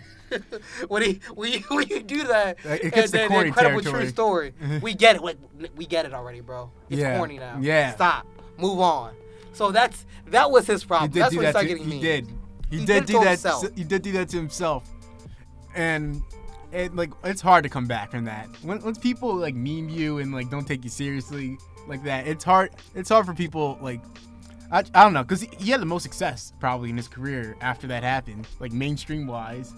when, he, when, you, when you do that, it gets and then the, the incredible territory. True story, we get it. Like, we get it already, bro. It's yeah. corny now. Yeah. Stop. Move on. So that's that was his problem. That's what he started getting mean. He did. He, he did, did do that. Himself. He did do that to himself, and it, like it's hard to come back from that. When, once people like meme you and like don't take you seriously like that, it's hard. It's hard for people like. I, I don't know, because he, he had the most success, probably, in his career after that happened, like, mainstream-wise.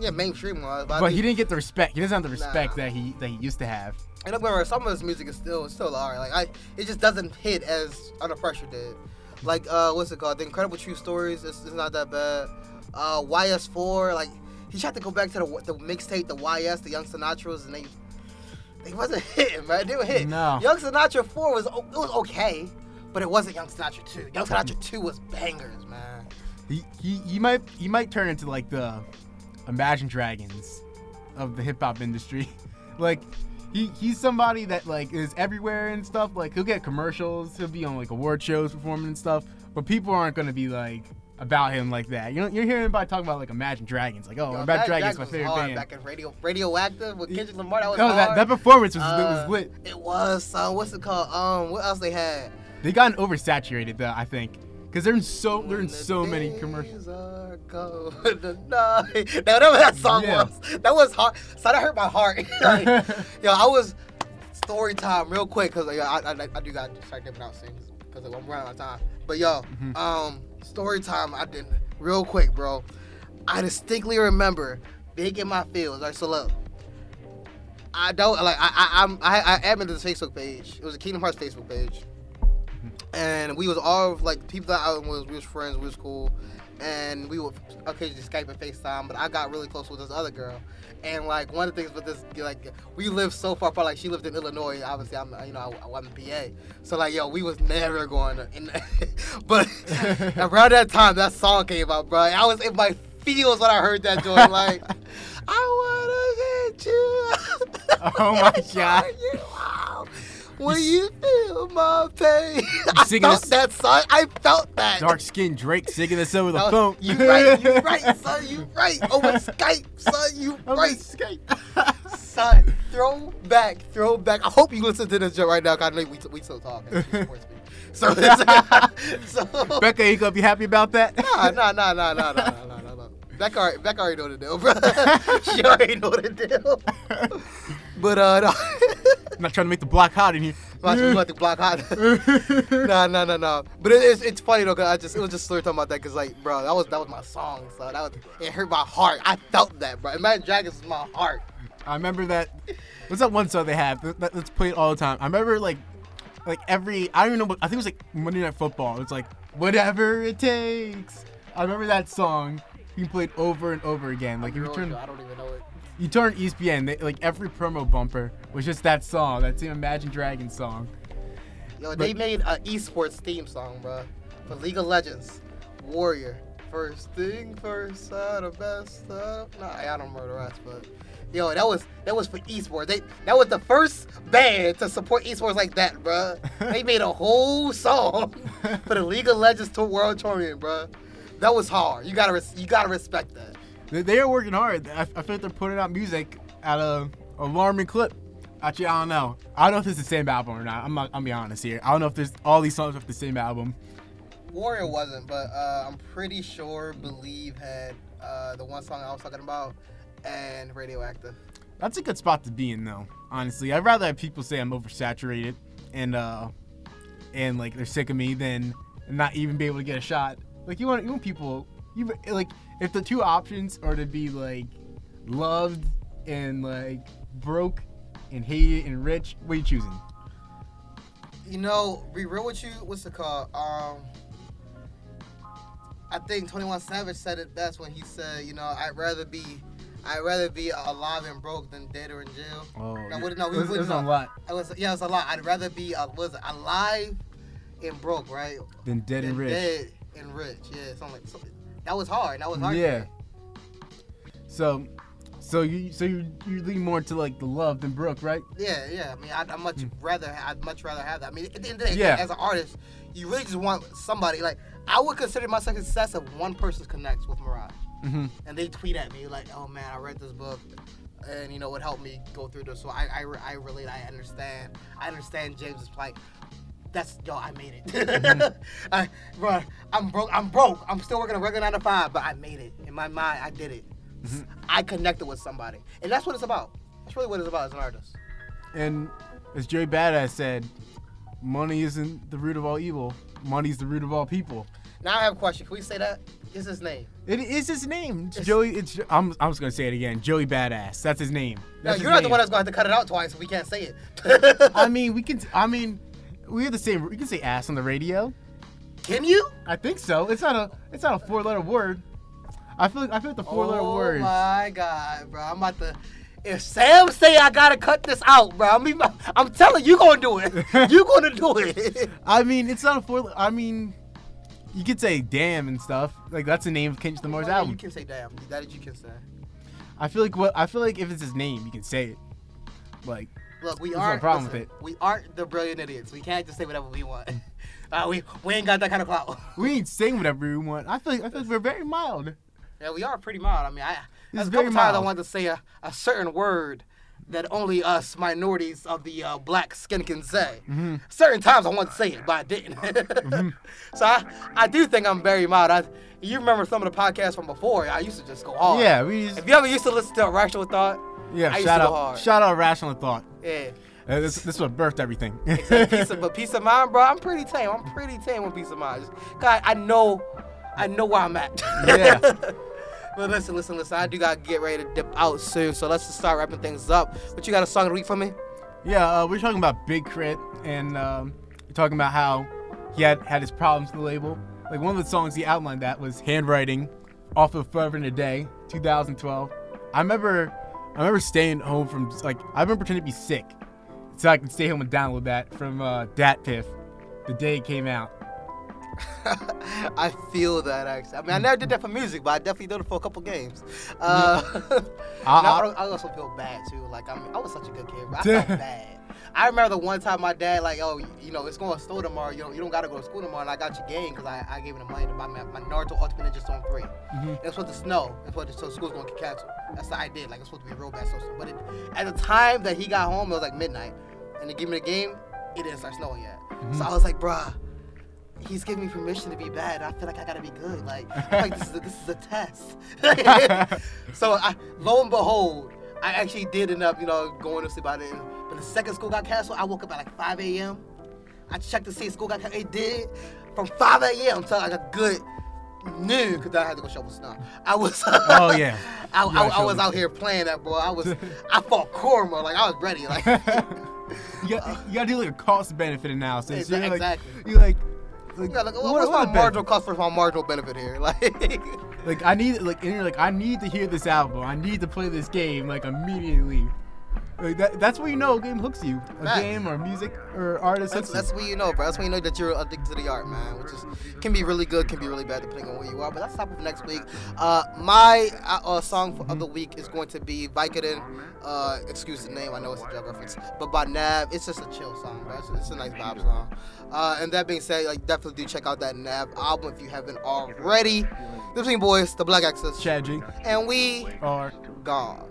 Yeah, mainstream-wise. But, but he didn't get the respect. He doesn't have the respect nah. that he that he used to have. And don't remember, some of his music is still it's still alright. Like, I, it just doesn't hit as Under Pressure did. Like, uh, what's it called? The Incredible True Stories is not that bad. Uh, Y S four, like, he tried to go back to the the mixtape, the Y S, the Young Sinatras, and they, they wasn't hitting, man. They were hitting. No. Young Sinatra four was, it was okay. But it wasn't Young Sinatra two. Young Sinatra two was bangers, man. He he he might he might turn into like the Imagine Dragons of the hip hop industry. Like he he's somebody that like is everywhere and stuff. Like he'll get commercials. He'll be on like award shows performing and stuff. But people aren't gonna be like about him like that. You know, you're hearing about talking about like Imagine Dragons. Like oh, Yo, Imagine Dragons, Dragons my favorite band. Back in radio Radioactive with Kendrick Lamar. That was no, hard. that that performance was uh, it was lit. It was. Uh, what's it called? Um, what else they had? They gotten oversaturated though, I think, because they're in so they're in so many commercials. Are cold now, whatever that song yeah. was, that was hard. So that hurt my heart. Like, yo, I was story time real quick because like, I, I I do got distracted without singing because like, I'm running out of time. But yo, mm-hmm. um, story time. I did real quick, bro. I distinctly remember Big in My Feels. All right, so look, I don't like I I I'm, I I admin to this Facebook page. It was a Kingdom Hearts Facebook page. And we was all like people that I was, we was friends, we was cool, and we would occasionally Skype and FaceTime. But I got really close with this other girl, and like one of the things with this, like we lived so far apart. Like she lived in Illinois, obviously I'm, you know, I, I'm in P A, so like yo, we was never going to. And, but around that time, that song came out, bro. I was in my feels when I heard that joint. Like I wanna hit you. Oh my god. You out. Will you feel my pain? I felt this, that, son. I felt that. Dark-skinned Drake singing this over the was, phone. You right, you right, son. You right. Over Skype, son. You over right. Skype. Son, throw back, throw back. I hope you listen to this joke right now, because I know we, we still talking. So, so Becca, you going to be happy about that? Nah, nah, nah, nah, nah, nah, nah, nah, nah. Becca already, Becca already know the deal, bro. She already know the deal. But, uh, no. I'm not trying to make the block hot in here. I'm not trying to make the block hot. Nah, nah, nah, nah. But it, it's it's funny though, cause I just it was just talking about that, cause like, bro, that was that was my song, so that was it hurt my heart. I felt that, bro. Imagine Dragons was my heart. I remember that. What's that one song they have? That, let's play it all the time. I remember like, like every I don't even know. What, I think it was like Monday Night Football. It's like whatever it takes. I remember that song. You played over and over again. Like you turn. I don't even know it. You turn E S P N, they, like every promo bumper was just that song, that same Imagine Dragons song. Yo, but, they made an esports theme song, bro, for League of Legends, Warrior. First thing first, uh, the best stuff. Uh, nah, I don't remember the rest, but yo, that was that was for esports. They that was the first band to support esports like that, bro. They made a whole song for the League of Legends to World Tournament, bro. That was hard. You gotta res- you gotta respect that. They are working hard. I, I feel like they're putting out music at a alarming clip. Actually, I don't know. I don't know if it's the same album or not. I'm not. I'll be honest here. I don't know if there's all these songs off the same album. Warrior wasn't, but uh, I'm pretty sure Believe had uh, the one song I was talking about and Radioactive. That's a good spot to be in, though. Honestly, I'd rather have people say I'm oversaturated and uh, and like they're sick of me than not even be able to get a shot. Like you want you want people. You like if the two options are to be like loved and like broke and hated and rich, what are you choosing? You know, be real with you. What's it called? Um, I think twenty-one Savage said it best when he said, you know, I'd rather be, I'd rather be alive and broke than dead or in jail. Oh, no, what, no, it was, we, it was no, a lot. It was yeah, it was a lot. I'd rather be uh, was alive and broke, right? Than dead than and rich. Dead and rich, yeah, something like. Something. That was hard. That was hard. Yeah. So, so you so you you lean more to like the love than Brooke, right? Yeah, yeah. I mean, I'd, I'd much mm. rather I'd much rather have that. I mean, at the end of the day, yeah. as an artist, you really just want somebody like I would consider myself success if one person connects with Mirage, mm-hmm. and they tweet at me like, "Oh man, I read this book, and you know it helped me go through this." So I I, I relate. I understand. I understand James's plight. that's yo, I made it. Mm-hmm. I, bro, I'm broke. I'm broke. I'm still working a regular nine to five, but I made it. In my mind, I did it. Mm-hmm. I connected with somebody, and that's what it's about. That's really what it's about as an artist. And as Jerry Badass said, money isn't the root of all evil. Money's the root of all people. Now I have a question. Can we say that? It's his name. It is his name. It's Joey. It's. I'm. I'm just gonna say it again. Joey Badass. That's his name. That's no, you're his not name. The one that's gonna have to cut it out twice if we can't say it. I mean, we can. I mean, we have the same. We can say ass on the radio. Can you? I think so. It's not a. It's not a four-letter word. I feel. Like, I feel like the four-letter oh words. Oh my god, bro! I'm about to. If Sam say I gotta cut this out, bro, I mean, I'm telling you, you gonna do it. You gonna do it. I mean, it's not a four. I mean, you could say damn and stuff. Like that's the name of Kendrick Lamar's album. You can say damn. That you can say. I feel like what I feel like if it's his name, you can say it. Like, look, we aren't. No problem listen, with it. We aren't the brilliant idiots. We can't just say whatever we want. Uh, we we ain't got that kind of clout. We ain't saying whatever we want. I feel like I feel like we're very mild. Yeah, we are pretty mild. I mean, I. There's a couple times mild. I wanted to say a, a certain word that only us minorities of the uh, black skin can say. Mm-hmm. Certain times I wanted to say it, but I didn't. Mm-hmm. So I, I do think I'm very mild. I, you remember some of the podcasts from before. I used to just go hard. Yeah, we used, if you ever used to listen to Rational Thought, yeah, I used shout to go out, hard. Shout out Rational Thought. Yeah. Uh, this, this is what birthed everything. Exactly. Peace of, but peace of mind, bro, I'm pretty tame. I'm pretty tame with peace of mind. God, I know, I know where I'm at. Yeah. But listen, listen, listen, I do got to get ready to dip out soon, so let's just start wrapping things up. But you got a song of the week for me? Yeah, uh, we're talking about Big K R I T and um, talking about how he had, had his problems with the label. Like, one of the songs he outlined that was Handwriting off of Forever and a Day, two thousand twelve. I remember I remember staying home from, like, I remember pretending to be sick so I could stay home and download that from uh, DatPiff the day it came out. I feel that actually. I mean, I never did that for music, but I definitely did it for a couple games. Uh, uh, I, I also feel bad too. Like I, mean, I was such a good kid, but I felt bad. I remember the one time my dad, like, oh, you know, it's going to snow tomorrow. You don't, you don't got to go to school tomorrow. And I got your game because I, I gave him the money to buy my, my Naruto Ultimate Ninja Storm three. Mm-hmm. It's supposed to snow. It's supposed to, so school's going to get canceled. That's what I did. Like it's supposed to be real bad social. But it, at the time that he got home, it was like midnight, and they gave me the game. It didn't start snowing yet, mm-hmm. So I was like, bruh. He's giving me permission to be bad. I feel like I gotta be good. Like, I'm like this is a, this is a test. So, I, lo and behold, I actually did end up, you know, going to sleep by then. But the second school got canceled, I woke up at like five a.m. I checked to see if school got canceled. It did. From five a.m. until like a good noon, because I had to go shovel snow. I was. Oh yeah. I, I, I was out here playing that boy. I was. I fought Corma. Like I was ready. Like. you, gotta, you gotta do like a cost benefit analysis. Exactly. You're like. You're like Like, yeah, like, what, what's what my marginal cost for my marginal benefit here? Like, like I need, like, and you're like, I need to hear this album. I need to play this game, like, immediately. Like that, that's where you know a game hooks you. A nice. Game or music or artist hooks that's, you. That's where you know, bro. That's where you know that you're addicted to the art, man. Which is can be really good, can be really bad, depending on where you are. But that's top of next week. Uh, my uh, song for, of the week is going to be Vicodin. Uh, excuse the name. I know it's a drug reference. But by Nav, it's just a chill song, bro. It's, it's a nice vibe song. Uh, and that being said, like definitely do check out that Nav album if you haven't already. The Between Boys, The Black Axis. Chad G. And we are gone.